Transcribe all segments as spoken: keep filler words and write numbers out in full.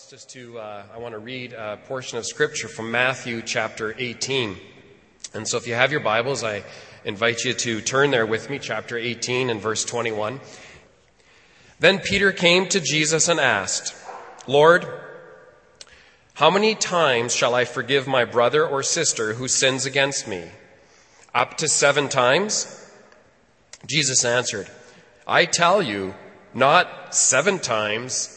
us just to, uh, I want to read a portion of Scripture from Matthew chapter eighteen. And so if you have your Bibles, I invite you to turn there with me, chapter eighteen and verse twenty-one. Then Peter came to Jesus and asked, "Lord, how many times shall I forgive my brother or sister who sins against me? Up to seven times?" Jesus answered, "I tell you, not seven times,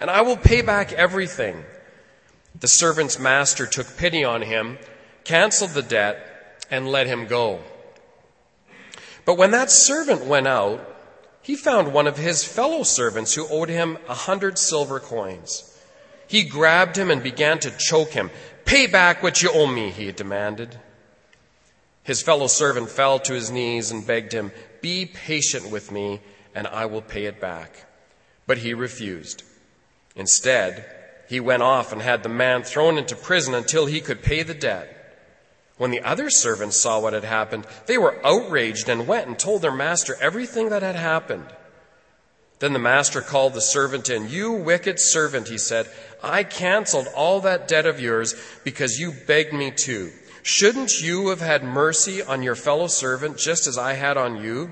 'and I will pay back everything.' The servant's master took pity on him, canceled the debt, and let him go. But when that servant went out, he found one of his fellow servants who owed him a hundred silver coins. He grabbed him and began to choke him. 'Pay back what you owe me,' he demanded. His fellow servant fell to his knees and begged him, 'Be patient with me, and I will pay it back.' But he refused. Instead, he went off and had the man thrown into prison until he could pay the debt. When the other servants saw what had happened, they were outraged and went and told their master everything that had happened. Then the master called the servant in. 'You wicked servant,' he said, 'I canceled all that debt of yours because you begged me to. Shouldn't you have had mercy on your fellow servant just as I had on you?'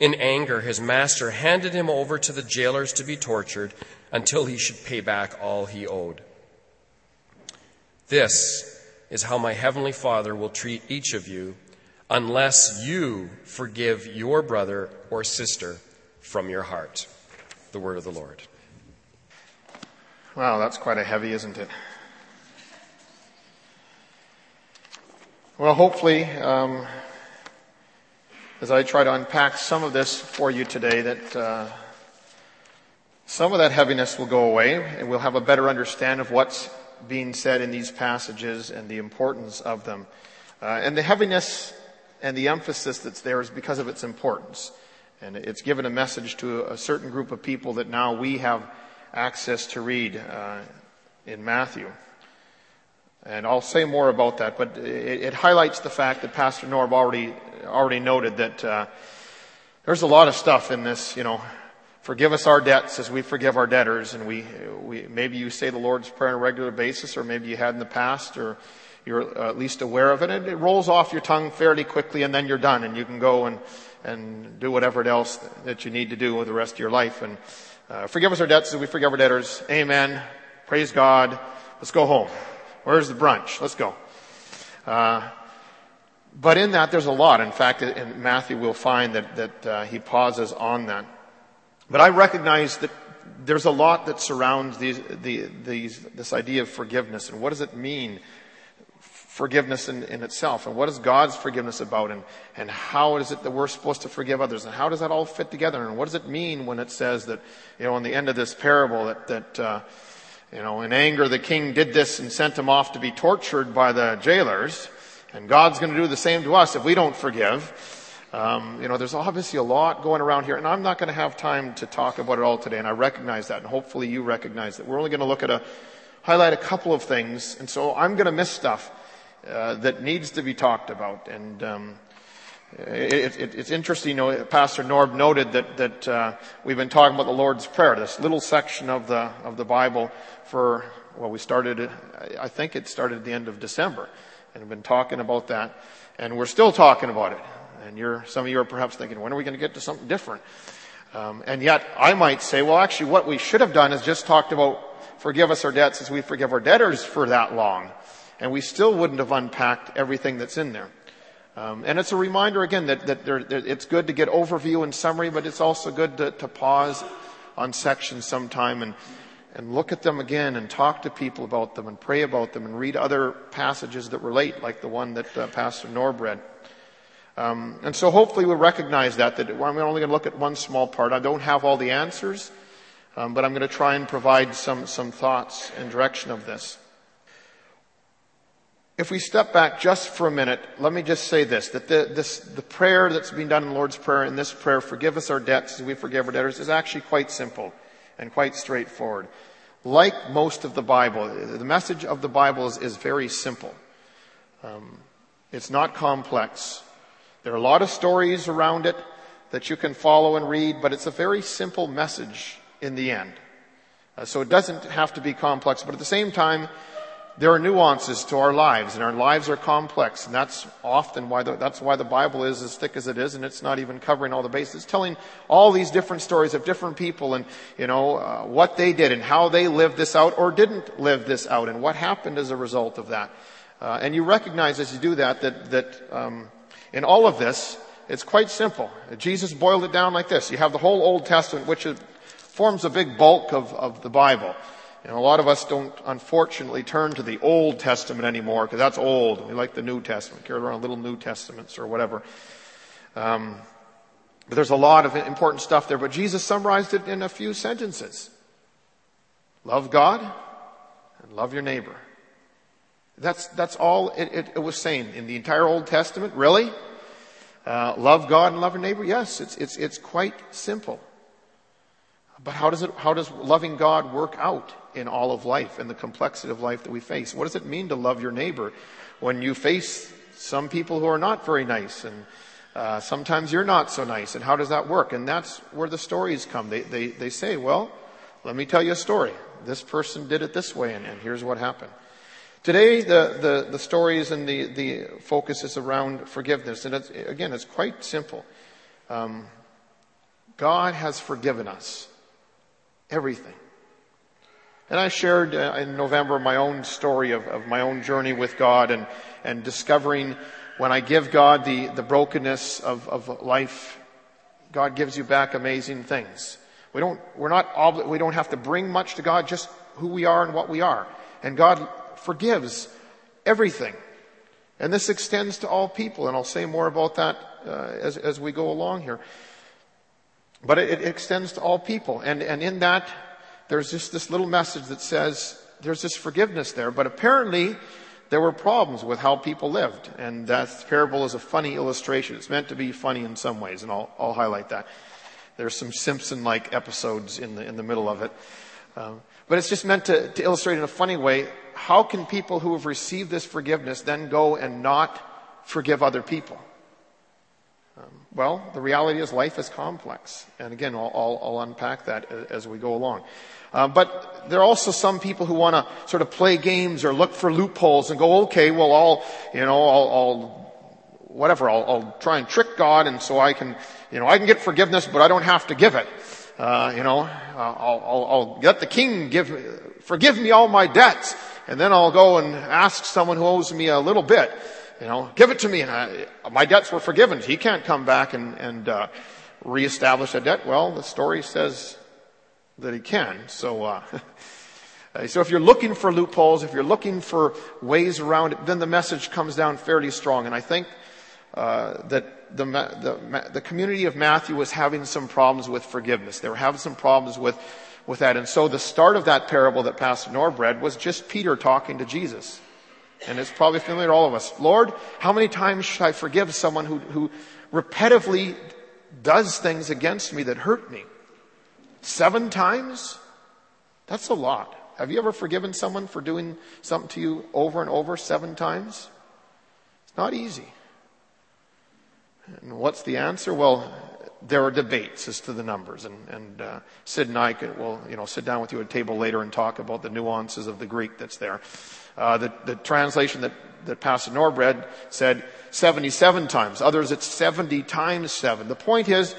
In anger, his master handed him over to the jailers to be tortured until he should pay back all he owed. This is how my heavenly Father will treat each of you unless you forgive your brother or sister from your heart." The word of the Lord. Wow, that's quite a heavy, isn't it? Well, hopefully, um, as I try to unpack some of this for you today, that uh, some of that heaviness will go away, and we'll have a better understanding of what's being said in these passages and the importance of them. Uh, and the heaviness and the emphasis that's there is because of its importance. And it's given a message to a certain group of people that now we have access to read uh, in Matthew. And I'll say more about that, but it, it highlights the fact that Pastor Norb already already noted that uh, there's a lot of stuff in this, you know, forgive us our debts as we forgive our debtors. And we, we maybe you say the Lord's Prayer on a regular basis, or maybe you had in the past, or you're at least aware of it. And it rolls off your tongue fairly quickly, and then you're done, and you can go and, and do whatever else that you need to do with the rest of your life. And uh, forgive us our debts as we forgive our debtors. Amen. Praise God. Let's go home. Where's the brunch? Let's go. Uh, but in that, there's a lot. In fact, in Matthew, we'll find that, that uh, he pauses on that. But I recognize that there's a lot that surrounds these, the, these, this idea of forgiveness. And what does it mean, forgiveness in, in itself? And what is God's forgiveness about? And, and how is it that we're supposed to forgive others? And how does that all fit together? And what does it mean when it says that, you know, in the end of this parable that... that uh, You know, in anger, the king did this and sent him off to be tortured by the jailers. And God's going to do the same to us if we don't forgive. Um, you know, there's obviously a lot going around here. And I'm not going to have time to talk about it all today. And I recognize that. And hopefully you recognize that. We're only going to look at a, highlight a couple of things. And so I'm going to miss stuff uh, that needs to be talked about. And um It, it, it's interesting, you know, Pastor Norb noted that, that uh, we've been talking about the Lord's Prayer, this little section of the of the Bible for, well, we started, I think it started at the end of December, and we've been talking about that, and we're still talking about it. And you're some of you are perhaps thinking, when are we going to get to something different? Um, and yet, I might say, well, actually, what we should have done is just talked about forgive us our debts as we forgive our debtors for that long, and we still wouldn't have unpacked everything that's in there. Um, and it's a reminder, again, that, that there, there, it's good to get overview and summary, but it's also good to, to pause on sections sometime and, and look at them again and talk to people about them and pray about them and read other passages that relate, like the one that uh, Pastor Norb read. Um, and so hopefully we'll recognize that, that I'm only going to look at one small part. I don't have all the answers. Um, but I'm going to try and provide some, some thoughts and direction of this. If we step back just for a minute, let me just say this, that the, this, the prayer that's being done in the Lord's Prayer, in this prayer, forgive us our debts as we forgive our debtors, is actually quite simple and quite straightforward. Like most of the Bible, the message of the Bible is, is very simple. Um, it's not complex. There are a lot of stories around it that you can follow and read, but it's a very simple message in the end. Uh, so it doesn't have to be complex, but at the same time, there are nuances to our lives, and our lives are complex, and that's often why the, that's why the Bible is as thick as it is, and it's not even covering all the bases. It's telling all these different stories of different people, and you know uh, what they did, and how they lived this out or didn't live this out, and what happened as a result of that. Uh, and you recognize as you do that that that um, in all of this, it's quite simple. Jesus boiled it down like this: you have the whole Old Testament, which is, forms a big bulk of of the Bible. And a lot of us don't, unfortunately, turn to the Old Testament anymore, because that's old. We like the New Testament, carry around little New Testaments or whatever. Um, but there's a lot of important stuff there. But Jesus summarized it in a few sentences. Love God and love your neighbor. That's that's all it, it, it was saying in the entire Old Testament. Really? Uh, love God and love your neighbor? Yes, it's it's it's quite simple. But how does it, how does loving God work out in all of life and the complexity of life that we face? What does it mean to love your neighbor when you face some people who are not very nice, and uh, sometimes you're not so nice, and how does that work? And that's where the stories come. They, they, they say, well, let me tell you a story. This person did it this way, and, and here's what happened. Today, the, the, the stories and the, the focus is around forgiveness. And it's, again, it's quite simple. Um, God has forgiven us. Everything. And I shared uh, in November my own story of, of my own journey with God, and, and discovering when I give God the, the brokenness of, of life, God gives you back amazing things. We don't, we're not obli- we don't have to bring much to God, just who we are and what we are. And God forgives everything. And this extends to all people, and I'll say more about that uh, as, as we go along here. But it extends to all people. And, and in that, there's just this little message that says there's this forgiveness there. But apparently, there were problems with how people lived. And that parable is a funny illustration. It's meant to be funny in some ways, and I'll, I'll highlight that. There's some Simpson-like episodes in the, in the middle of it. Um, but it's just meant to, to illustrate in a funny way, how can people who have received this forgiveness then go and not forgive other people? Well, the reality is life is complex. And again, I'll, I'll, I'll unpack that as we go along. Uh, but there are also some people who want to sort of play games or look for loopholes and go, okay, well, I'll, you know, I'll, I'll whatever, I'll, I'll try and trick God, and so I can, you know, I can get forgiveness, but I don't have to give it. Uh, you know, I'll, I'll, I'll let the king give, forgive me all my debts, and then I'll go and ask someone who owes me a little bit. You know, give it to me, and I, my debts were forgiven. He can't come back and, and uh, reestablish a debt. Well, the story says that he can. So, uh, so if you're looking for loopholes, if you're looking for ways around it, then the message comes down fairly strong. And I think uh, that the, the the community of Matthew was having some problems with forgiveness. They were having some problems with with that. And so the start of that parable that Pastor Norb read was just Peter talking to Jesus. And it's probably familiar to all of us. Lord, how many times should I forgive someone who, who repetitively does things against me that hurt me? Seven times? That's a lot. Have you ever forgiven someone for doing something to you over and over seven times? It's not easy. And what's the answer? Well, there are debates as to the numbers. And, and uh, Sid and I could, will, you know, sit down with you at a table later and talk about the nuances of the Greek that's there. Uh, the, the translation that, that Pastor Norb read said seventy-seven times. Others, it's seventy times seven. The point is,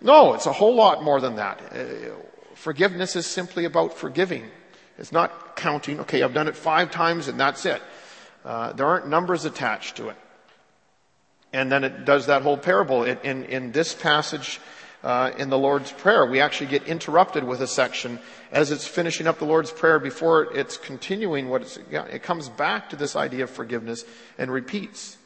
no, it's a whole lot more than that. Uh, forgiveness is simply about forgiving. It's not counting, okay, I've done it five times and that's it. Uh, there aren't numbers attached to it. And then it does that whole parable. It, in, in this passage, uh, in the Lord's Prayer, we actually get interrupted with a section as it's finishing up the Lord's Prayer before it's continuing what it's, it comes back to this idea of forgiveness and repeats.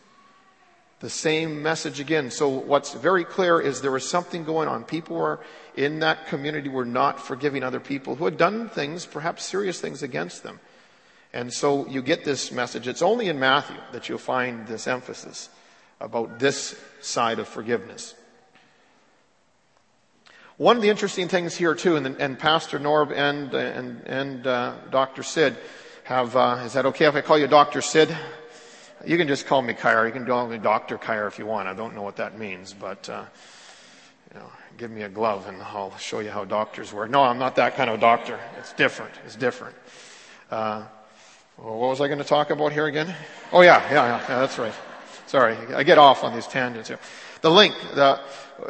The same message again. So what's very clear is there was something going on. People were in that community were not forgiving other people who had done things, perhaps serious things, against them. And so you get this message. It's only in Matthew that you'll find this emphasis about this side of forgiveness. One of the interesting things here too, and, and Pastor Norb and and, and uh, Doctor Sid have, uh, is that okay if I call you Doctor Sid? You can just call me Kyra. You can call me Doctor Kyra if you want. I don't know what that means, but uh, you know, give me a glove and I'll show you how doctors work. No, I'm not that kind of doctor. It's different. It's different. Uh, well, what was I going to talk about here again? Oh yeah, yeah, yeah, yeah, that's right. Sorry, I get off on these tangents here. The link, the,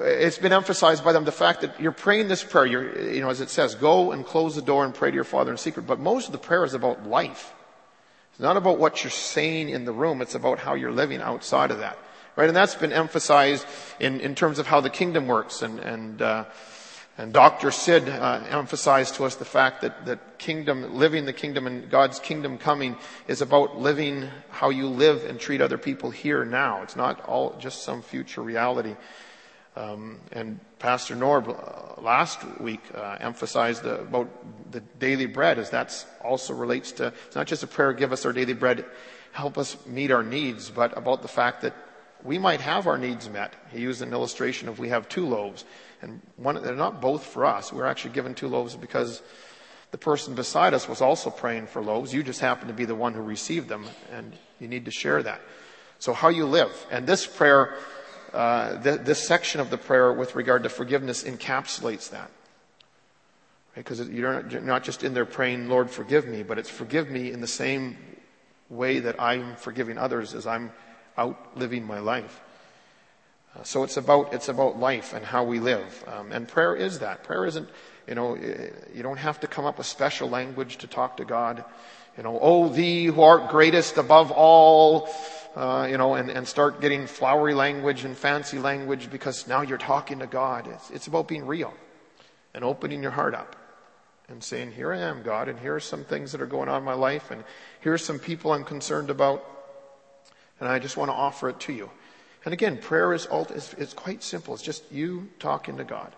it's been emphasized by them, the fact that you're praying this prayer, you're, you know, as it says, go and close the door and pray to your Father in secret. But most of the prayer is about life. It's not about what you're saying in the room. It's about how you're living outside of that, right? And that's been emphasized in, in terms of how the kingdom works. And and uh, and Doctor Sid uh, emphasized to us the fact that that kingdom, living the kingdom and God's kingdom coming, is about living how you live and treat other people here now. It's not all just some future reality. Um, and Pastor Norb uh, last week uh, emphasized the, about the daily bread, as that also relates to, it's not just a prayer, give us our daily bread, help us meet our needs, but about the fact that we might have our needs met. He used an illustration of we have two loaves, and one, they're not both for us. We're actually given two loaves because the person beside us was also praying for loaves. You just happen to be the one who received them, and you need to share that. So how you live. And this prayer... Uh, th- this section of the prayer with regard to forgiveness encapsulates that. Because right? you're, you're not just in there praying, Lord, forgive me, but it's forgive me in the same way that I'm forgiving others as I'm out living my life. Uh, so it's about it's about life and how we live. Um, and prayer is that. Prayer isn't, you know, you don't have to come up with special language to talk to God. You know, oh, thee who art greatest above all... Uh, you know, and, and start getting flowery language and fancy language because now you're talking to God. It's, it's about being real and opening your heart up and saying, here I am, God, and here are some things that are going on in my life, and here are some people I'm concerned about, and I just want to offer it to you. And again, prayer is alt- it's, it's quite simple. It's just you talking to God.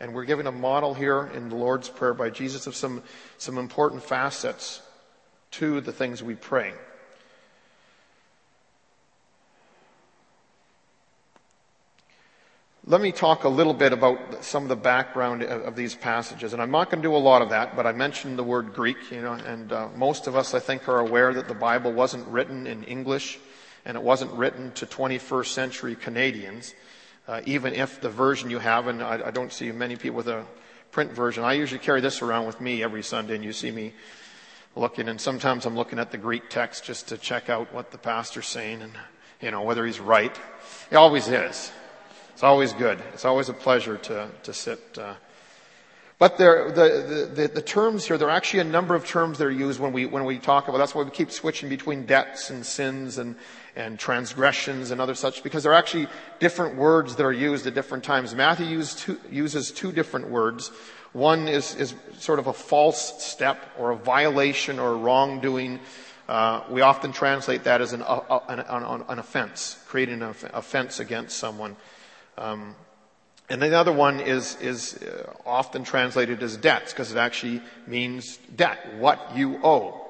And we're given a model here in the Lord's Prayer by Jesus of some, some important facets to the things we pray. Let me talk a little bit about some of the background of these passages. And I'm not going to do a lot of that, but I mentioned the word Greek, you know, and uh, most of us, I think, are aware that the Bible wasn't written in English, and it wasn't written to twenty-first century Canadians, uh, even if the version you have, and I, I don't see many people with a print version. I usually carry this around with me every Sunday, and you see me looking, and sometimes I'm looking at the Greek text just to check out what the pastor's saying and, you know, whether he's right. He always is. It's always good. It's always a pleasure to to sit. Uh. But there, the, the, the, the terms here, there are actually a number of terms that are used when we when we talk about. That's why we keep switching between debts and sins and and transgressions and other such, because there are actually different words that are used at different times. Matthew used two, uses two different words. One is is sort of a false step or a violation or a wrongdoing. Uh, we often translate that as an uh, an, an, an offense, creating an offense against someone. Um, and the other one is is often translated as debts, because it actually means debt, what you owe.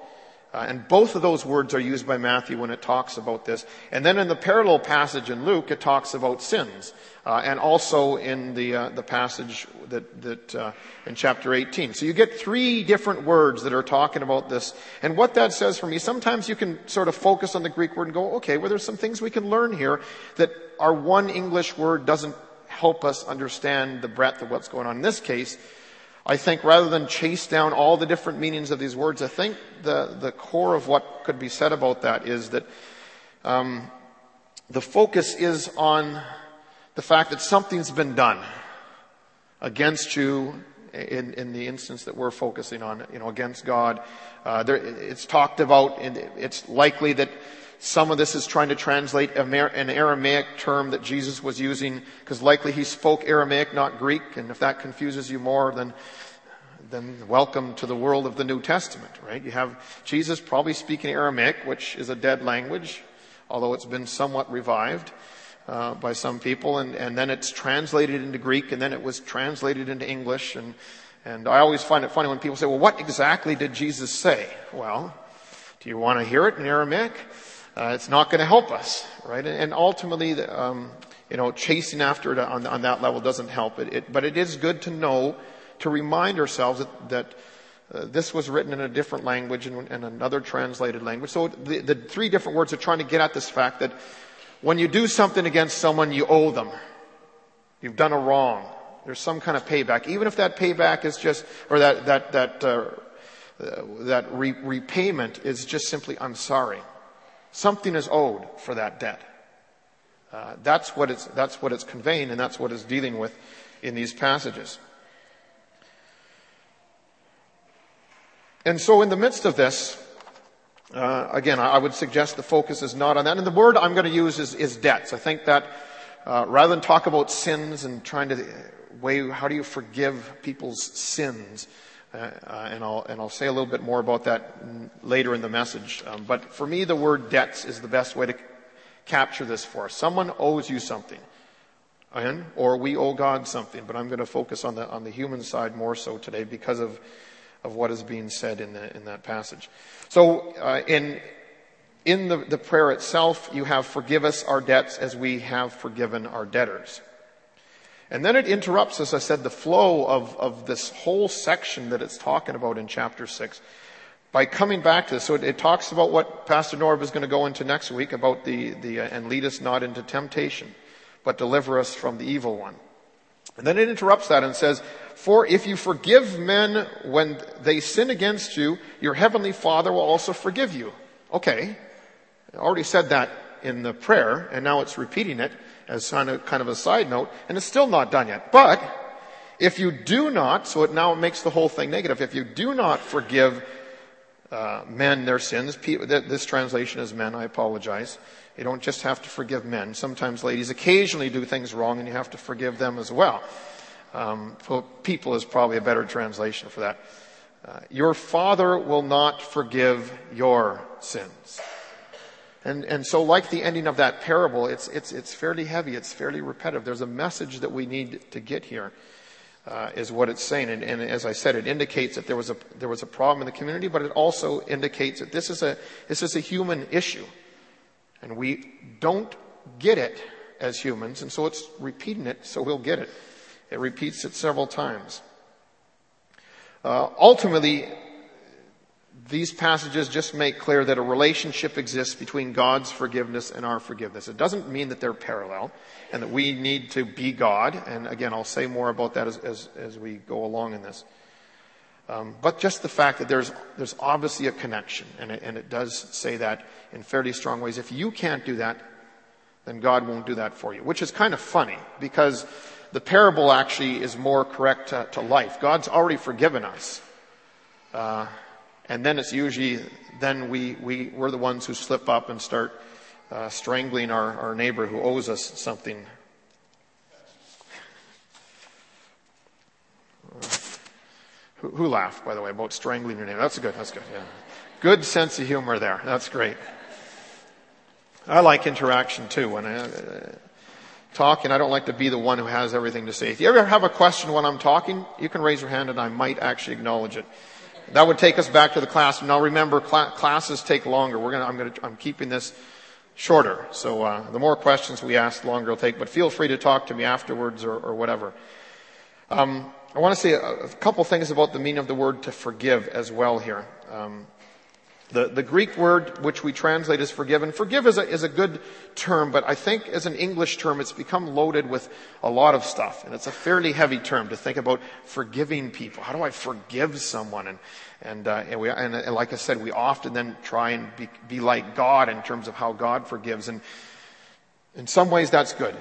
Uh, and both of those words are used by Matthew when it talks about this. And then in the parallel passage in Luke, it talks about sins, uh, and also in the uh, the passage that that uh, in chapter eighteen. So you get three different words that are talking about this. And what that says for me, sometimes you can sort of focus on the Greek word and go, okay, well, there's some things we can learn here that our one English word doesn't help us understand the breadth of what's going on. In this case, I think rather than chase down all the different meanings of these words, I think the, the core of what could be said about that is that um, the focus is on the fact that something's been done against you in, in the instance that we're focusing on, you know, against God. Uh, there, it's talked about, and it's likely that some of this is trying to translate an Aramaic term that Jesus was using, because likely he spoke Aramaic, not Greek, and if that confuses you more, then then welcome to the world of the New Testament, right? You have Jesus probably speaking Aramaic, which is a dead language, although it's been somewhat revived. uh, by some people, and, and then it's translated into Greek, and then it was translated into English. And, and I always find it funny when people say, well, what exactly did Jesus say? Well, do you want to hear it in Aramaic? Uh, it's not going to help us, right? And, and ultimately, the, um, you know, chasing after it on, on that level doesn't help. It, it, but it is good to know, to remind ourselves that, that uh, this was written in a different language and, and another translated language. So the, the three different words are trying to get at this fact that when you do something against someone, you owe them. You've done a wrong. There's some kind of payback, even if that payback is just, or that that that uh, that re- repayment is just simply, I'm sorry. Something is owed for that debt. Uh, that's what it's that's what it's conveying, and that's what it's dealing with in these passages. And so in the midst of this, uh, again, I, I would suggest the focus is not on that. And the word I'm going to use is, is debts. I think that uh, rather than talk about sins and trying to weigh how do you forgive people's sins, Uh, uh, and I'll and I'll say a little bit more about that n- later in the message. Um, but for me, the word debts is the best way to c- capture this for us. Someone owes you something, and or we owe God something. But I'm going to focus on the on the human side more so today because of of what is being said in the in that passage. So uh, in in the, the prayer itself, you have forgive us our debts as we have forgiven our debtors. And then it interrupts, as I said, the flow of, of this whole section that it's talking about in chapter six by coming back to this. So it, it talks about what Pastor Norb is going to go into next week about the, the uh, and lead us not into temptation, but deliver us from the evil one. And then it interrupts that and says, for if you forgive men when they sin against you, your heavenly Father will also forgive you. Okay, I already said that in the prayer, and now it's repeating it as kind of, kind of a side note, and it's still not done yet. But if you do not, so it now makes the whole thing negative. If you do not forgive uh, men their sins, people, this translation is men, I apologize. You don't just have to forgive men. Sometimes ladies occasionally do things wrong, and you have to forgive them as well. Um, so people is probably a better translation for that. Uh, your Father will not forgive your sins. And and so like the ending of that parable, it's it's it's fairly heavy, it's fairly repetitive. There's a message that we need to get here, uh, is what it's saying. And, and as I said, it indicates that there was a there was a problem in the community, but it also indicates that this is a this is a human issue. And we don't get it as humans, and so it's repeating it, so we'll get it. It repeats it several times. Uh, ultimately, these passages just make clear that a relationship exists between God's forgiveness and our forgiveness. It doesn't mean that they're parallel and that we need to be God. And again, I'll say more about that as, as, as we go along in this. Um, but just the fact that there's there's obviously a connection, and it, and it does say that in fairly strong ways. If you can't do that, then God won't do that for you, which is kind of funny because the parable actually is more correct to, to life. God's already forgiven us. Uh And then it's usually, then we, we, we're the ones who slip up and start uh, strangling our, our neighbor who owes us something. Who, who laughed, by the way, about strangling your neighbor? That's good, that's good, yeah. Good sense of humor there, that's great. I like interaction too. When I uh, talk, and I don't like to be the one who has everything to say. If you ever have a question when I'm talking, you can raise your hand and I might actually acknowledge it. That would take us back to the classroom. Now remember, cl- classes take longer. We're gonna, I'm gonna, I'm keeping this shorter. So, uh, the more questions we ask, the longer it'll take, but feel free to talk to me afterwards or, or whatever. Um, I want to say a, a couple things about the meaning of the word to forgive as well here. Um, the, the Greek word which we translate as forgive, and forgive is a, is a good term, but I think as an English term, it's become loaded with a lot of stuff, and it's a fairly heavy term to think about forgiving people. How do I forgive someone? And, and, uh, and we, and, and like I said, we often then try and be, be like God in terms of how God forgives, and in some ways that's good.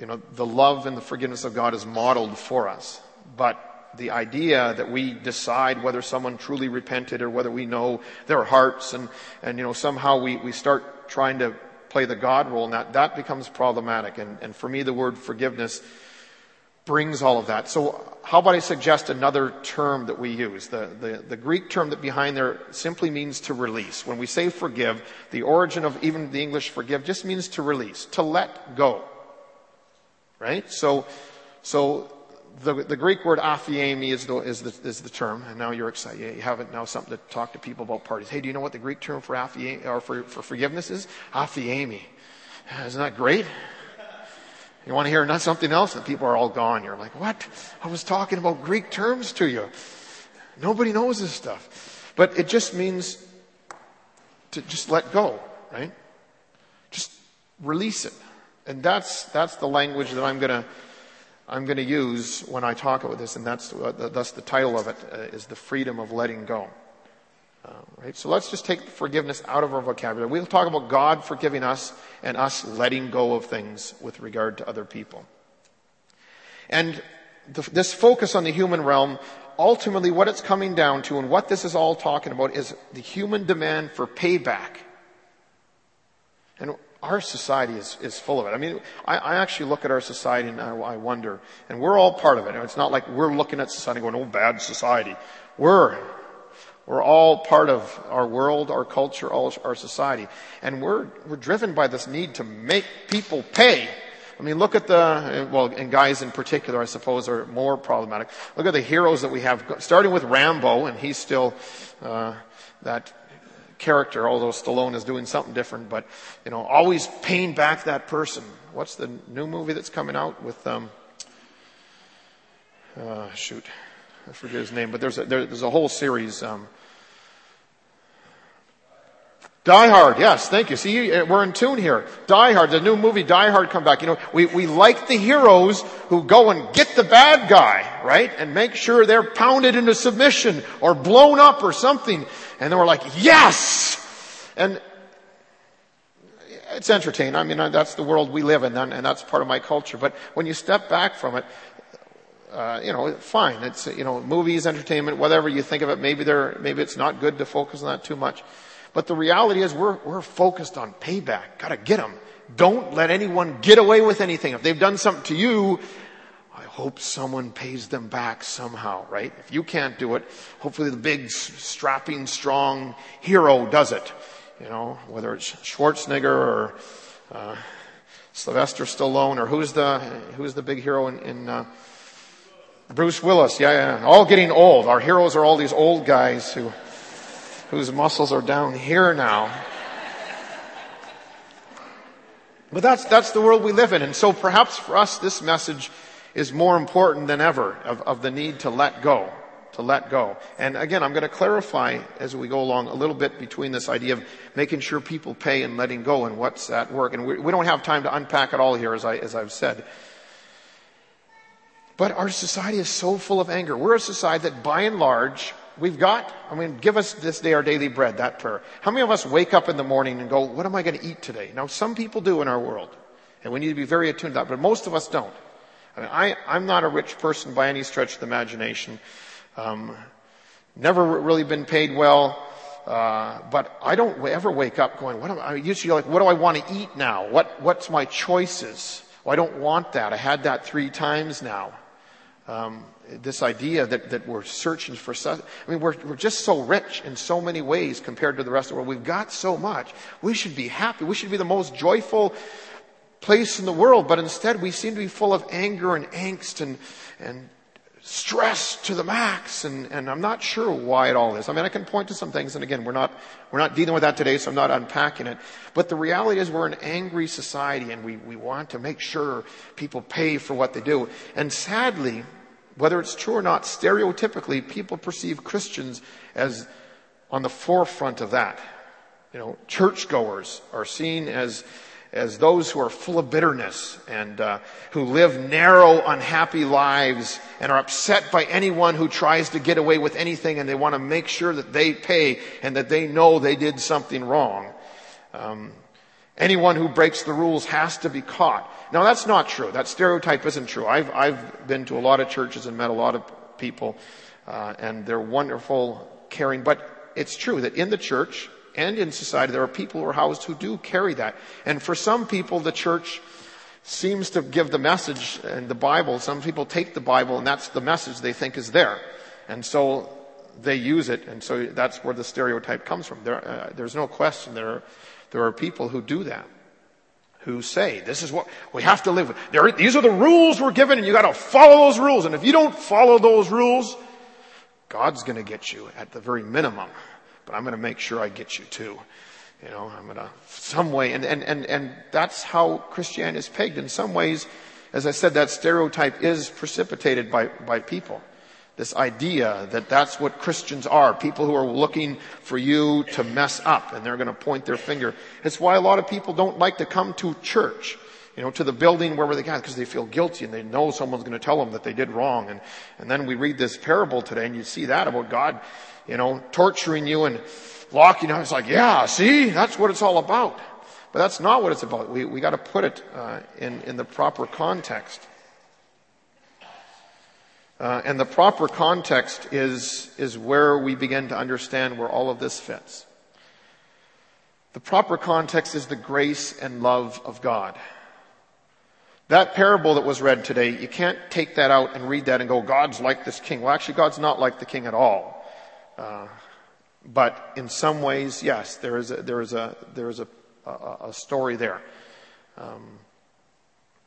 You know, the love and the forgiveness of God is modeled for us, but the idea that we decide whether someone truly repented or whether we know their hearts, and, and you know, somehow we, we start trying to play the God role, and that, that becomes problematic. And, and for me, the word forgiveness brings all of that. So how about I suggest another term that we use? The, the, the Greek term that behind there simply means to release. When we say forgive, the origin of even the English forgive just means to release, to let go. right? So, so the the Greek word aphiemi is the is the is the term. And now you're excited. You have it now something to talk to people about parties. Hey, do you know what the Greek term for aphiemi or for, for forgiveness is? Aphiemi. Isn't that great? You want to hear not something else, and people are all gone. You're like, what? I was talking about Greek terms to you. Nobody knows this stuff. But it just means to just let go, right? Just release it. And that's that's the language that I'm gonna I'm gonna use when I talk about this, and that's uh, that's the title of it uh, is the freedom of letting go. Uh, right. So let's just take forgiveness out of our vocabulary. We'll talk about God forgiving us and us letting go of things with regard to other people. And the, this focus on the human realm, ultimately what it's coming down to and what this is all talking about is the human demand for payback. And our society is, is full of it. I mean, I, I actually look at our society and I, I wonder, and we're all part of it. It's not like we're looking at society going, oh, bad society. We're... We're all part of our world, our culture, all our society. And we're we're driven by this need to make people pay. I mean, look at the, well, and guys in particular, I suppose, are more problematic. Look at the heroes that we have, starting with Rambo, and he's still uh, that character, although Stallone is doing something different. But, you know, always paying back that person. What's the new movie that's coming out with, um, uh, shoot, I forget his name, but there's a, there, there's a whole series, um, Die Hard, yes, thank you. See, we're in tune here. Die Hard, the new movie Die Hard come back. You know, we, we like the heroes who go and get the bad guy, right? And make sure they're pounded into submission or blown up or something. And then we're like, yes! And it's entertaining. I mean, that's the world we live in, and that's part of my culture. But when you step back from it, Uh, you know, fine. It's, you know, movies, entertainment, whatever you think of it. Maybe they're, maybe it's not good to focus on that too much. But the reality is we're, we're focused on payback. Gotta get them. Don't let anyone get away with anything. If they've done something to you, I hope someone pays them back somehow, right? If you can't do it, hopefully the big, strapping, strong hero does it. You know, whether it's Schwarzenegger or, uh, Sylvester Stallone or who's the, who's the big hero in, in, uh, Bruce Willis, yeah, yeah, all getting old. Our heroes are all these old guys who, whose muscles are down here now. But that's, that's the world we live in. And so perhaps for us, this message is more important than ever of, of the need to let go, to let go. And again, I'm going to clarify as we go along a little bit between this idea of making sure people pay and letting go and what's at work. And we, we don't have time to unpack it all here, as I, as I've said. But our society is so full of anger. We're a society that, by and large, we've got, I mean, give us this day our daily bread, that prayer. How many of us wake up in the morning and go, what am I going to eat today? Now, some people do in our world, and we need to be very attuned to that, but most of us don't. I mean, I, I'm not a rich person by any stretch of the imagination. Um, never really been paid well. Uh, but I don't ever wake up going, what am I, usually like, what do I want to eat now? What, what's my choices? Well, I don't want that. I had that three times now. Um, this idea that, that we're searching for, I mean, we're, we're just so rich in so many ways compared to the rest of the world. We've got so much. We should be happy. We should be the most joyful place in the world. But instead, we seem to be full of anger and angst and, and stress to the max. And, and I'm not sure why it all is. I mean, I can point to some things. And again, we're not, we're not dealing with that today, so I'm not unpacking it. But the reality is we're an angry society and we, we want to make sure people pay for what they do. And sadly, whether it's true or not, stereotypically, people perceive Christians as on the forefront of that. You know, churchgoers are seen as as those who are full of bitterness and uh, who live narrow, unhappy lives and are upset by anyone who tries to get away with anything, and they want to make sure that they pay and that they know they did something wrong. Um, Anyone who breaks the rules has to be caught. Now, that's not true. That stereotype isn't true. I've I've been to a lot of churches and met a lot of people, uh, and they're wonderful, caring. But it's true that in the church and in society, there are people who are housed who do carry that. And for some people, the church seems to give the message and the Bible. Some people take the Bible, and that's the message they think is there. And so they use it, and so that's where the stereotype comes from. There, uh, there's no question there are... There are people who do that. who say, this is what we have to live with. There are, these are the rules we're given, and you got to follow those rules. And if you don't follow those rules, God's going to get you at the very minimum. But I'm going to make sure I get you too. You know, I'm going to some way. And, and, and, and that's how Christianity is pegged. In some ways, as I said, that stereotype is precipitated by, by people. This idea that that's what Christians are, people who are looking for you to mess up, and they're going to point their finger. It's why a lot of people don't like to come to church, you know, to the building where they got, because they feel guilty and they know someone's going to tell them that they did wrong. And, and then we read this parable today, and you see that about God, you know, torturing you and locking up. It's like, yeah, see, that's what it's all about. But that's not what it's about. We we got to put it uh, in in the proper context. Uh, and the proper context is is where we begin to understand where all of this fits. The proper context is the grace and love of God. That parable that was read today, you can't take that out and read that and go, God's like this king. Well, actually, God's not like the king at all. Uh, but in some ways, yes, there is a, there is a there is a a, a story there um,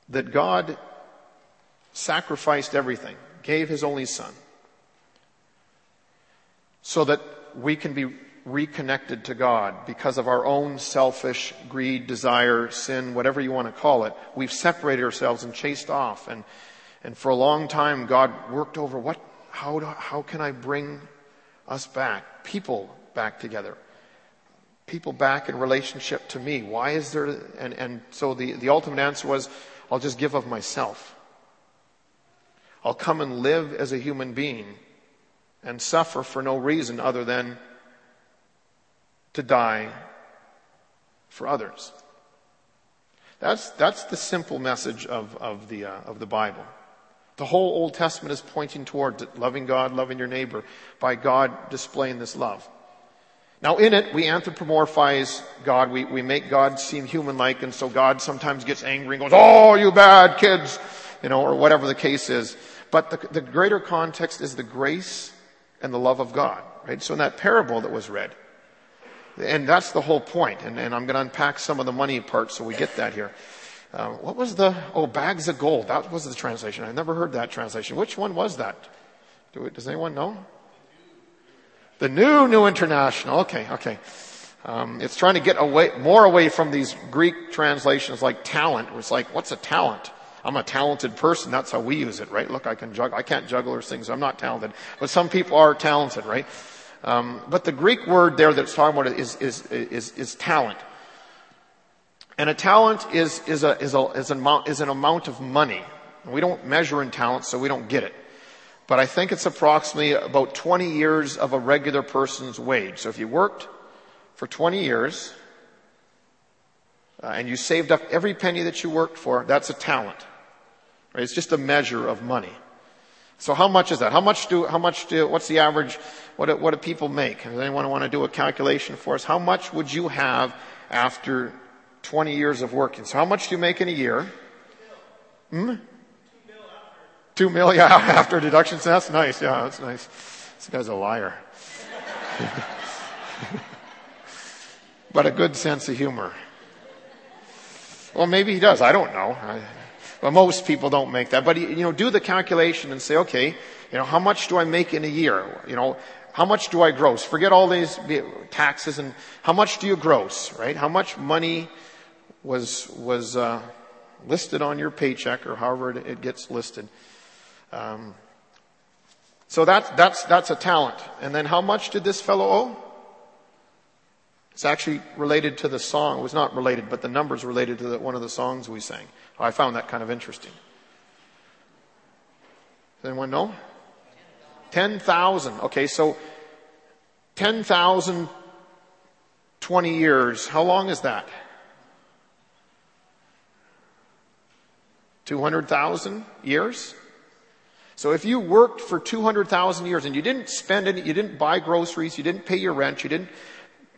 that God sacrificed everything. Gave his only son so that we can be reconnected to God because of our own selfish greed, desire, sin, whatever you want to call it. We've separated ourselves and chased off. And, and for a long time, God worked over what, how, do, how can I bring us back, people back together, people back in relationship to me? Why is there, and, and so the, the ultimate answer was, I'll just give of myself. I'll come and live as a human being and suffer for no reason other than to die for others. That's that's the simple message of of the uh, of the Bible. The whole Old Testament is pointing towards it, loving God, loving your neighbor, by God displaying this love. Now in it, we anthropomorphize God. We, we make God seem human-like, and so God sometimes gets angry and goes, oh, you bad kids, you know, or whatever the case is. But the, the greater context is the grace and the love of God, right? So in that parable that was read, and that's the whole point, and, and I'm going to unpack some of the money part so we get that here. Uh, what was the, oh, bags of gold. That was the translation. I never heard that translation. Which one was that? Do it, does anyone know? The new, new international. Okay, okay. Um, it's trying to get away, more away from these Greek translations like talent. It's like, what's a talent? I'm a talented person. That's how we use it, right? Look, I can juggle. I can't juggle those things. I'm not talented. But some people are talented, right? Um, but the Greek word there that's talking about is, is, is, is talent. And a talent is, is a, is a, is an amount, is an amount of money. We don't measure in talent, so we don't get it. But I think it's approximately about twenty years of a regular person's wage. So if you worked for twenty years, uh, and you saved up every penny that you worked for, that's a talent. Right? It's just a measure of money. So how much is that? How much do, how much do, what's the average, what do, what do people make? Does anyone want to do a calculation for us? How much would you have after twenty years of working? So how much do you make in a year? Hmm? Two million after deductions? That's nice. Yeah, that's nice. This guy's a liar. But a good sense of humor. Well, maybe he does. I don't know. I, But most people don't make that. But, you know, do the calculation and say, okay, you know, how much do I make in a year? You know, how much do I gross? Forget all these taxes and how much do you gross, right? How much money was, was, uh, listed on your paycheck or however it gets listed. Um, so that's, that's, that's a talent. And then how much did this fellow owe? It's actually related to the song. It was not related, but the number's related to the, one of the songs we sang. I found that kind of interesting. Does anyone know? ten thousand. Okay, so ten thousand, twenty years. How long is that? two hundred thousand years? So if you worked for two hundred thousand years and you didn't spend any, you didn't buy groceries, you didn't pay your rent, you didn't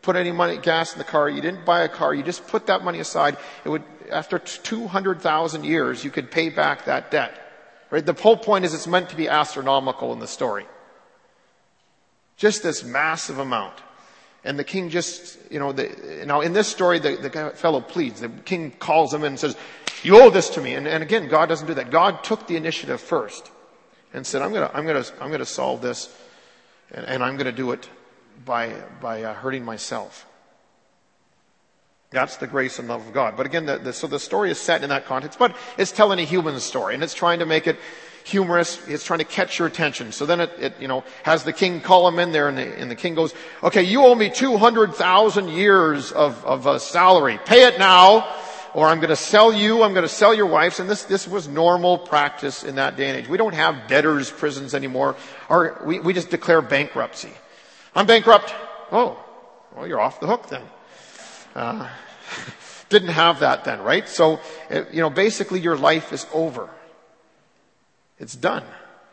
put any money, gas in the car, you didn't buy a car, you just put that money aside, it would, after two hundred thousand years, you could pay back that debt. Right? The whole point is it's meant to be astronomical in the story. Just this massive amount. And the king just, you know, the, now in this story, the, the fellow pleads. The king calls him and says, you owe this to me. And, and again, God doesn't do that. God took the initiative first and said, I'm going to, I'm going to, I'm going to solve this, and, and I'm going to do it by, by uh, hurting myself. That's the grace and love of God. But again, the, the, so the story is set in that context, but it's telling a human story, and it's trying to make it humorous. It's trying to catch your attention. So then it, it you know, has the king call him in there, and the, and the king goes, okay, you owe me two hundred thousand years of, of a salary. Pay it now, or I'm going to sell you, I'm going to sell your wives. And this, this was normal practice in that day and age. We don't have debtors' prisons anymore. Our, we, we just declare bankruptcy. I'm bankrupt. Oh, well, you're off the hook then. Uh, didn't have that then, right? So, you know, basically your life is over. It's done.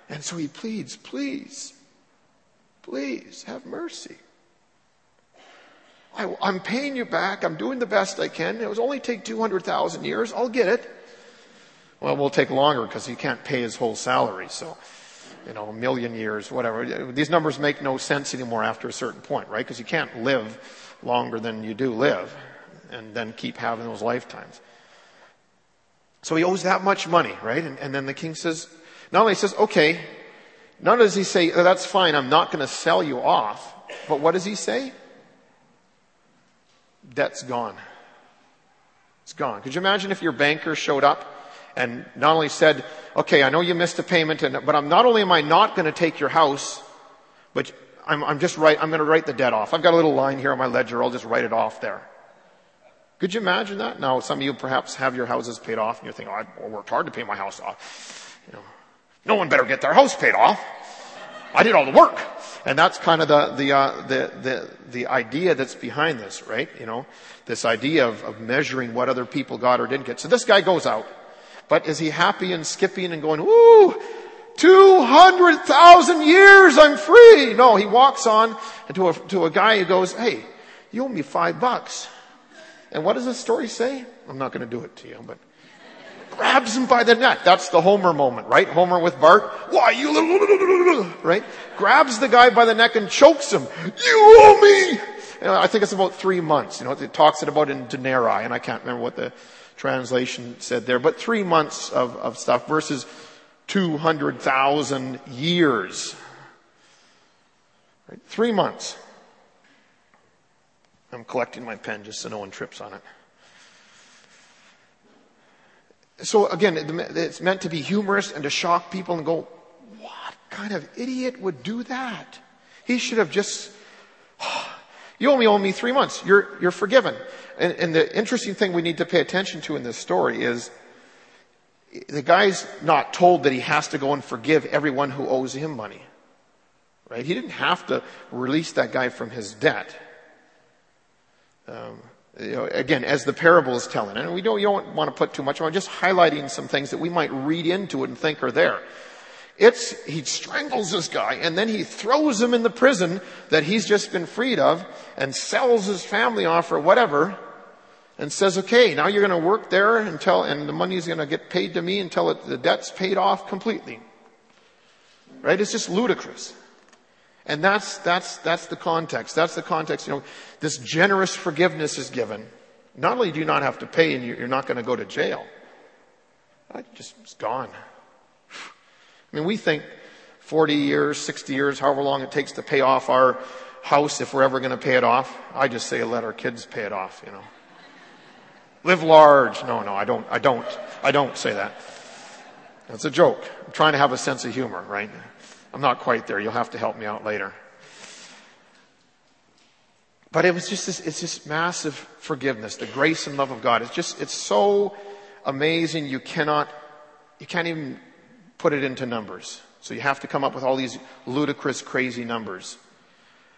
And so he pleads, please, please have mercy. I, I'm paying you back. I'm doing the best I can. It was only take two hundred thousand years. I'll get it. Well, we'll take longer because he can't pay his whole salary. So, you know, a million years, whatever. These numbers make no sense anymore after a certain point, right? Because you can't live longer than you do live and then keep having those lifetimes. So he owes that much money, right? And, and then the king says, not only says, okay, not does he say, oh, that's fine, I'm not going to sell you off. But what does he say? Debt's gone. It's gone. Could you imagine if your banker showed up and not only said, okay, I know you missed a payment, and, but I'm not only am I not going to take your house, but I'm, I'm just right, I'm going to write the debt off. I've got a little line here on my ledger, I'll just write it off there. Could you imagine that? Now, some of you perhaps have your houses paid off, and you're thinking, oh, I worked hard to pay my house off. You know, no one better get their house paid off. I did all the work. And that's kind of the, the, uh, the, the, the idea that's behind this, right? You know, this idea of, of measuring what other people got or didn't get. So this guy goes out, but is he happy and skipping and going, ooh, two hundred thousand years, I'm free. No, he walks on to a, to a guy who goes, hey, you owe me five bucks. And what does this story say? I'm not going to do it to you, but grabs him by the neck. That's the Homer moment, right? Homer with Bart. Why, you little, right? Grabs the guy by the neck and chokes him. You owe me! And I think it's about three months. You know, it talks about in denarii, and I can't remember what the translation said there, but three months of, of stuff versus two hundred thousand years. Right? Three months. I'm collecting my pen just so no one trips on it. So again, it's meant to be humorous and to shock people and go, what kind of idiot would do that? He should have just, oh, you only owe me three months. You're, you're forgiven. And, and the interesting thing we need to pay attention to in this story is the guy's not told that he has to go and forgive everyone who owes him money, right? He didn't have to release that guy from his debt. Um, you know, again, as the parable is telling, and we don't, you don't want to put too much on, just highlighting some things that we might read into it and think are there. It's, he strangles this guy and then he throws him in the prison that he's just been freed of and sells his family off or whatever and says, okay, now you're going to work there until, and the money's going to get paid to me until it, the debt's paid off completely. Right? It's just ludicrous. And that's, that's, that's the context. That's the context, you know, this generous forgiveness is given. Not only do you not have to pay and you're not going to go to jail. I just, it's gone. I mean, we think forty years, sixty years, however long it takes to pay off our house, if we're ever going to pay it off. I just say let our kids pay it off, you know. Live large. No, no, I don't, I don't, I don't say that. That's a joke. I'm trying to have a sense of humor, right? I'm not quite there. You'll have to help me out later. But it was just this, it's just massive forgiveness, the grace and love of God. It's just, it's so amazing. You cannot, you can't even put it into numbers. So you have to come up with all these ludicrous, crazy numbers.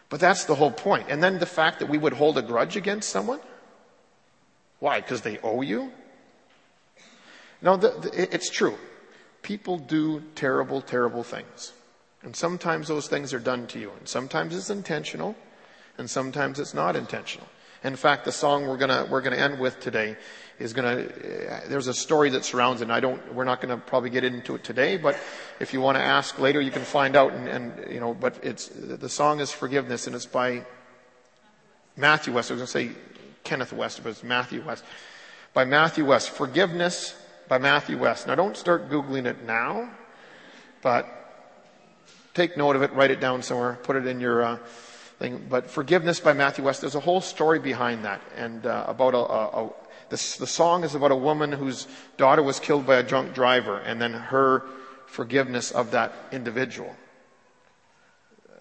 But that's the whole point. And then the fact that we would hold a grudge against someone. Why? Because they owe you? No, the, the, it's true. People do terrible, terrible things. And sometimes those things are done to you. And sometimes it's intentional, and sometimes it's not intentional. In fact, the song we're gonna we're gonna end with today is gonna. There's a story that surrounds it. And I don't. We're not gonna probably get into it today. But if you want to ask later, you can find out. And, and you know. But it's the song is Forgiveness, and it's by Matthew West, I was going to say Kenneth West, but it's Matthew West. By Matthew West, Forgiveness by Matthew West. Now don't start Googling it now, but take note of it, write it down somewhere, put it in your uh, thing. But Forgiveness by Matthew West, there's a whole story behind that. And uh, about a, a, a this, the song is about a woman whose daughter was killed by a drunk driver, and then her forgiveness of that individual. Uh,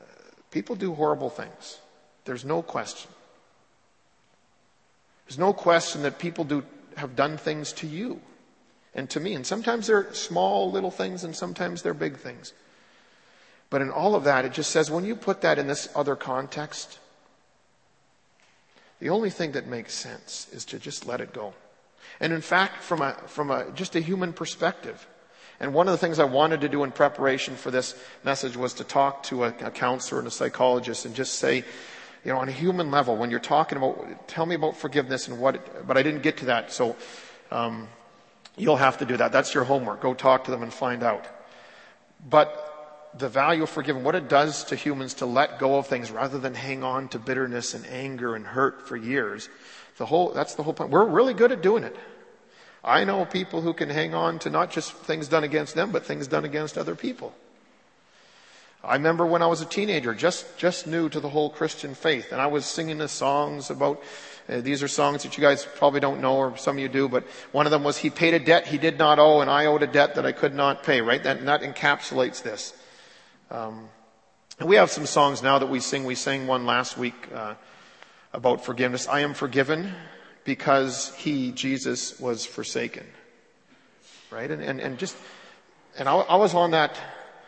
people do horrible things. There's no question. There's no question that people do have done things to you and to me. And sometimes they're small little things and sometimes they're big things. But in all of that, it just says when you put that in this other context, the only thing that makes sense is to just let it go. And in fact, from a from a just a human perspective. And one of the things I wanted to do in preparation for this message was to talk to a, a counselor and a psychologist and just say, you know, on a human level, when you're talking about, tell me about forgiveness and what, it, but I didn't get to that. So um, you'll have to do that. That's your homework. Go talk to them and find out. But the value of forgiving, what it does to humans to let go of things rather than hang on to bitterness and anger and hurt for years. The whole, that's the whole point. We're really good at doing it. I know people who can hang on to not just things done against them, but things done against other people. I remember when I was a teenager, just just new to the whole Christian faith, and I was singing the songs about, uh, these are songs that you guys probably don't know, or some of you do, but one of them was, he paid a debt he did not owe, and I owed a debt that I could not pay, right? That, and that encapsulates this. Um, and we have some songs now that we sing. We sang one last week uh, about forgiveness. I am forgiven because he, Jesus, was forsaken, right? And, and, and just, and I, I was on that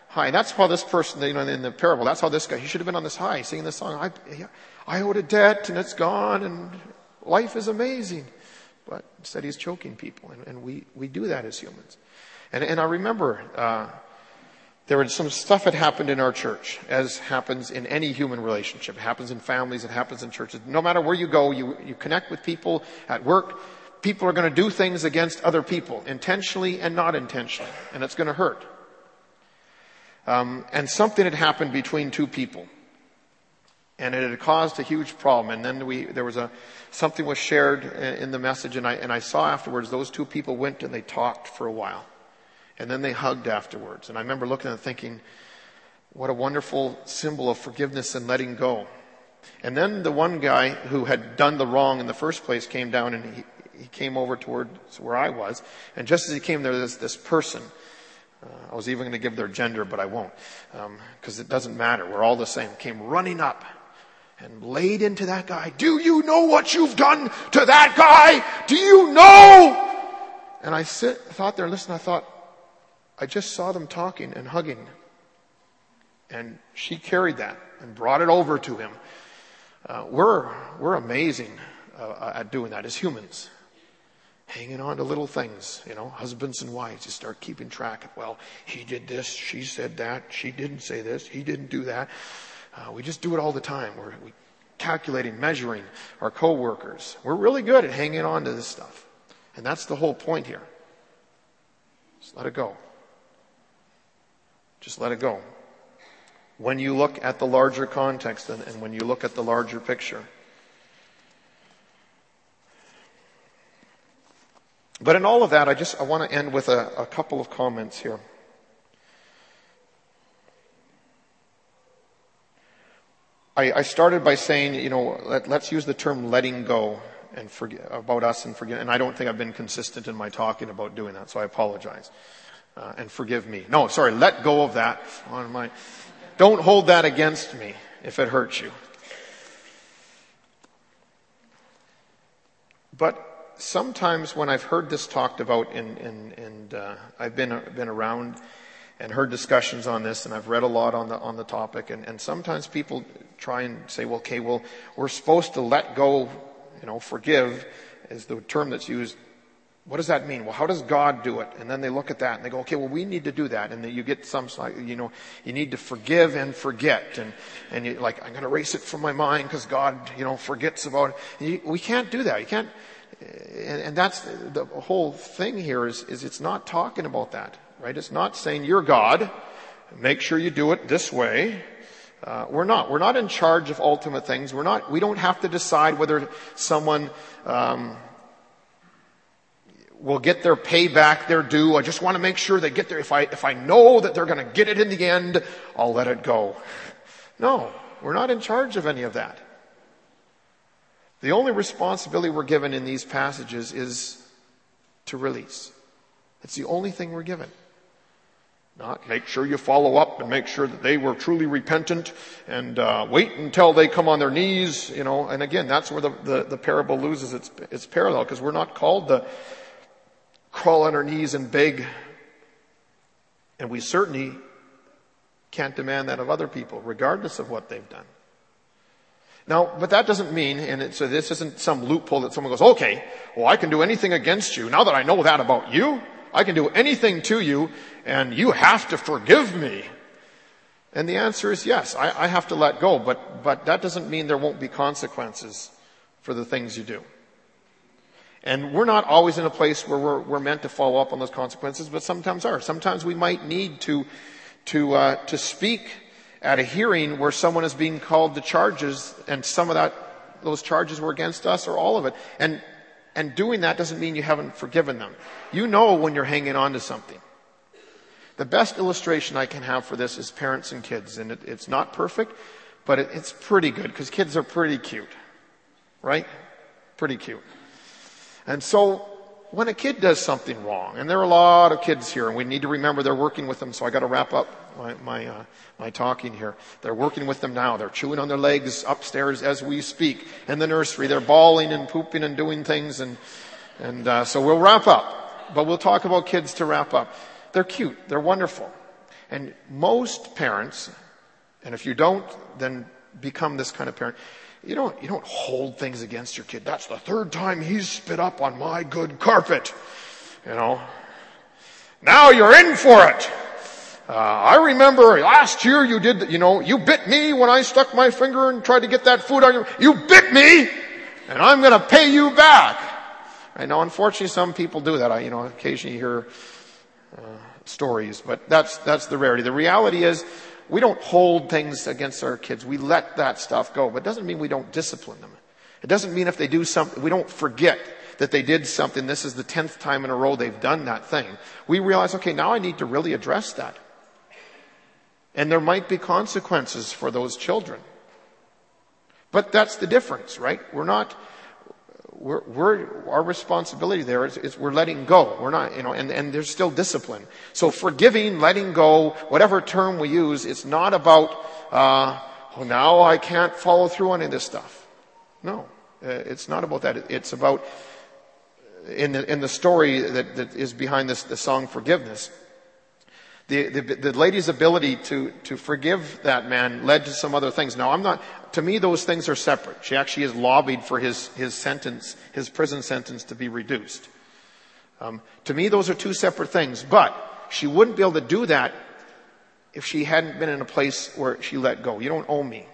high. And that's how this person, you know, in the parable, that's how this guy, he should have been on this high, singing this song. I, I owed a debt and it's gone and life is amazing. But instead he's choking people. And, and we, we do that as humans. And, and I remember, uh, there was some stuff that happened in our church, as happens in any human relationship. It happens in families, it happens in churches. No matter where you go, you, you connect with people at work. People are going to do things against other people, intentionally and not intentionally. And it's going to hurt. Um, and something had happened between two people, and it had caused a huge problem. And then we, there was a something was shared in the message, and I and I saw afterwards those two people went and they talked for a while, and then they hugged afterwards. And I remember looking and thinking, what a wonderful symbol of forgiveness and letting go. And then the one guy who had done the wrong in the first place came down, and he he came over towards where I was, and just as he came there, this this person. Uh, I was even going to give their gender, but I won't, because um, it doesn't matter. We're all the same. Came running up and laid into that guy. Do you know what you've done to that guy? Do you know? And I sit, thought there, listen, I thought, I just saw them talking and hugging. And she carried that and brought it over to him. Uh, we're, we're amazing uh, at doing that as humans. Hanging on to little things, you know, husbands and wives, you start keeping track of, well, he did this, she said that, she didn't say this, he didn't do that. Uh, we just do it all the time. We're we calculating, measuring our coworkers. We're really good at hanging on to this stuff. And that's the whole point here. Just let it go. Just let it go. When you look at the larger context and, and when you look at the larger picture. But in all of that, I just I want to end with a, a couple of comments here. I, I started by saying, you know, let, let's use the term letting go and forget about us and forget. And I don't think I've been consistent in my talking about doing that, so I apologize. Uh, and forgive me. No, sorry, let go of that. On my, don't hold that against me if it hurts you. But sometimes when I've heard this talked about, and in, in, in, uh, I've been been around and heard discussions on this, and I've read a lot on the on the topic, and, and sometimes people try and say, "Well, okay, well, we're supposed to let go, you know, forgive," is the term that's used. What does that mean? Well, how does God do it? And then they look at that and they go, "Okay, well, we need to do that." And then you get some, you know, you need to forgive and forget, and and you like, I'm going to erase it from my mind because God, you know, forgets about it. And you, we can't do that. You can't. And, and that's the whole thing here is, is it's not talking about that, right? It's not saying you're God, make sure you do it this way. Uh, we're not. We're not in charge of ultimate things. We're not. We don't have to decide whether someone um, will get their payback, their due. I just want to make sure they get their. If I if I know that they're going to get it in the end, I'll let it go. No, we're not in charge of any of that. The only responsibility we're given in these passages is to release. It's the only thing we're given. Not make sure you follow up and make sure that they were truly repentant and uh, wait until they come on their knees, you know. And again, that's where the, the, the parable loses its its parallel, because we're not called to crawl on our knees and beg. And we certainly can't demand that of other people, regardless of what they've done. Now, but that doesn't mean, and it, so this isn't some loophole that someone goes, okay, well, I can do anything against you. Now that I know that about you, I can do anything to you, and you have to forgive me. And the answer is yes, I, I have to let go, but, but that doesn't mean there won't be consequences for the things you do. And we're not always in a place where we're, we're meant to follow up on those consequences, but sometimes are. Sometimes we might need to, to, uh, to speak at a hearing where someone is being called to charges, and some of that, those charges were against us or all of it. And, and doing that doesn't mean you haven't forgiven them. You know when you're hanging on to something. The best illustration I can have for this is parents and kids. And it, it's not perfect, but it, it's pretty good, because kids are pretty cute, right? Pretty cute. And so when a kid does something wrong, and there are a lot of kids here, and we need to remember they're working with them, so I got to wrap up my my, uh, my talking here. They're working with them now. They're chewing on their legs upstairs as we speak in the nursery. They're bawling and pooping and doing things, and and uh, so we'll wrap up. But we'll talk about kids to wrap up. They're cute. They're wonderful. And most parents, and if you don't, then become this kind of parent. You don't you don't hold things against your kid. That's the third time he's spit up on my good carpet. You know. Now you're in for it. Uh, I remember last year you did, you know, you bit me when I stuck my finger and tried to get that food on you. You bit me, and I'm going to pay you back. I know, unfortunately, some people do that. I, you know, occasionally hear uh, stories, but that's that's the rarity. The reality is, we don't hold things against our kids. We let that stuff go. But it doesn't mean we don't discipline them. It doesn't mean if they do something, we don't forget that they did something. This is the tenth time in a row they've done that thing. We realize, okay, now I need to really address that. And there might be consequences for those children. But that's the difference, right? We're not, we're, we're our responsibility there is, is we're letting go. We're not, you know, and, and there's still discipline. So forgiving, letting go, whatever term we use, it's not about, uh, oh, now I can't follow through on any of this stuff. No, it's not about that. It's about, in the, in the story that, that is behind this, the song Forgiveness, The, the the lady's ability to to forgive that man led to some other things. Now, I'm not, to me, those things are separate. She actually has lobbied for his his sentence, his prison sentence, to be reduced. Um, to me, those are two separate things. But she wouldn't be able to do that if she hadn't been in a place where she let go. You don't owe me.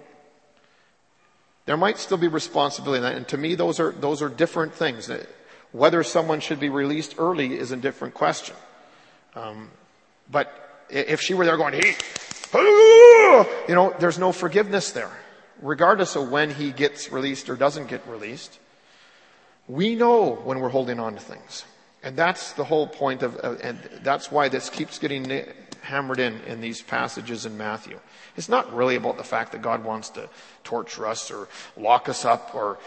There might still be responsibility in that, and to me, those are those are different things. Whether someone should be released early is a different question. Um, But if she were there going, he, you know, there's no forgiveness there, regardless of when he gets released or doesn't get released. We know when we're holding on to things. And that's the whole point of, uh, and that's why this keeps getting hammered in in these passages in Matthew. It's not really about the fact that God wants to torture us or lock us up or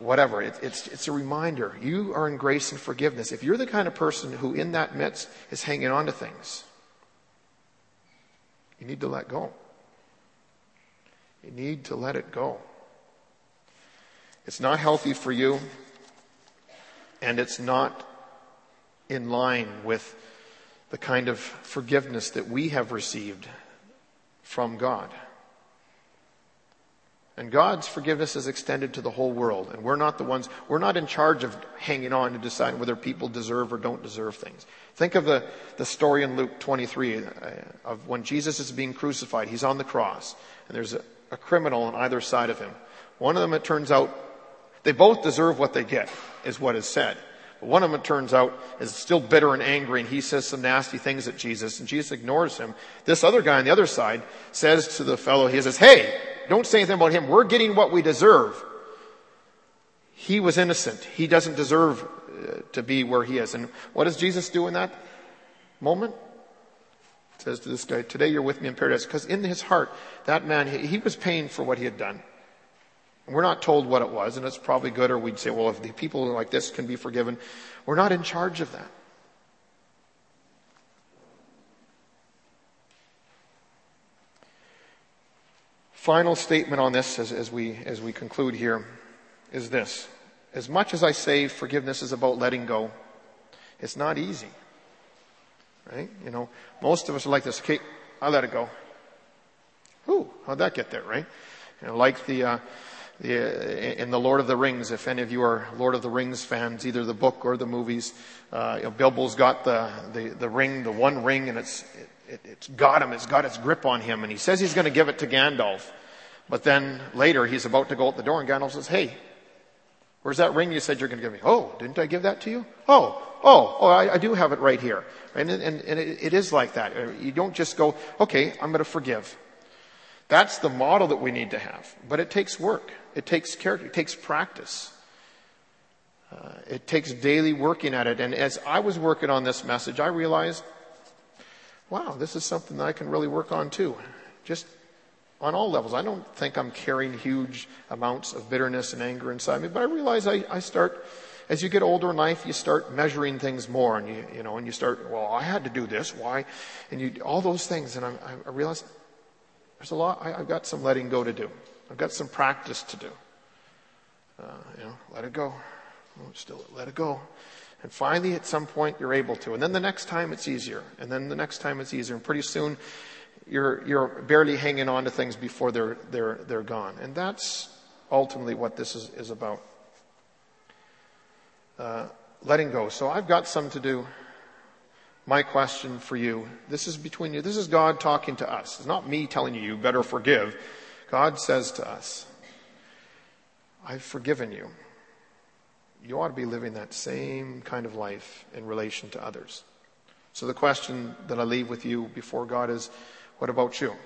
whatever. It, it's, it's a reminder. You are in grace and forgiveness. If you're the kind of person who in that midst is hanging on to things, you need to let go. You need to let it go. It's not healthy for you, and it's not in line with the kind of forgiveness that we have received from God. And God's forgiveness is extended to the whole world, and we're not the ones, we're not in charge of hanging on and deciding whether people deserve or don't deserve things. Think of the, the story in Luke twenty-three of when Jesus is being crucified. He's on the cross, and there's a, a criminal on either side of him. One of them, it turns out, they both deserve what they get, is what is said. One of them, it turns out, is still bitter and angry, and he says some nasty things at Jesus, and Jesus ignores him. This other guy on the other side says to the fellow, he says, hey, don't say anything about him. We're getting what we deserve. He was innocent. He doesn't deserve to be where he is. And what does Jesus do in that moment? He says to this guy, today you're with me in paradise. Because in his heart, that man, he was paying for what he had done. We're not told what it was, and it's probably good, or we'd say, well, if the people like this can be forgiven, we're not in charge of that. Final statement on this as, as we as we conclude here is this. As much as I say forgiveness is about letting go, it's not easy. Right? You know, most of us are like this. Okay, I let it go. Whew, how'd that get there, right? You know, like the... Uh, The, in The Lord of the Rings, if any of you are Lord of the Rings fans, either the book or the movies, uh, you know, Bilbo's got the, the, the ring, the one ring, and it's, it, it's got him, it's got its grip on him, and he says he's going to give it to Gandalf. But then later, he's about to go out the door, and Gandalf says, hey, where's that ring you said you're going to give me? Oh, didn't I give that to you? Oh, oh, oh, I, I do have it right here. And, and, and it, it is like that. You don't just go, okay, I'm going to forgive. That's the model that we need to have. But it takes work. It takes character. It takes practice. Uh, it takes daily working at it. And as I was working on this message, I realized, wow, this is something that I can really work on too. Just on all levels. I don't think I'm carrying huge amounts of bitterness and anger inside me. But I realize I, I start, as you get older in life, you start measuring things more. And you, you know, and you start, well, I had to do this. Why? And you all those things. And I, I realized there's a lot. I, I've got some letting go to do. I've got some practice to do. Uh, you know, let it go. Oh, still let it go. And finally, at some point, you're able to. And then the next time, it's easier. And then the next time, it's easier. And pretty soon, you're you're barely hanging on to things before they're they're they're gone. And that's ultimately what this is is about. Uh, letting go. So I've got some to do. My question for you. This is between you. This is God talking to us. It's not me telling you, you better forgive. God says to us, I've forgiven you. You ought to be living that same kind of life in relation to others. So the question that I leave with you before God is, what about you?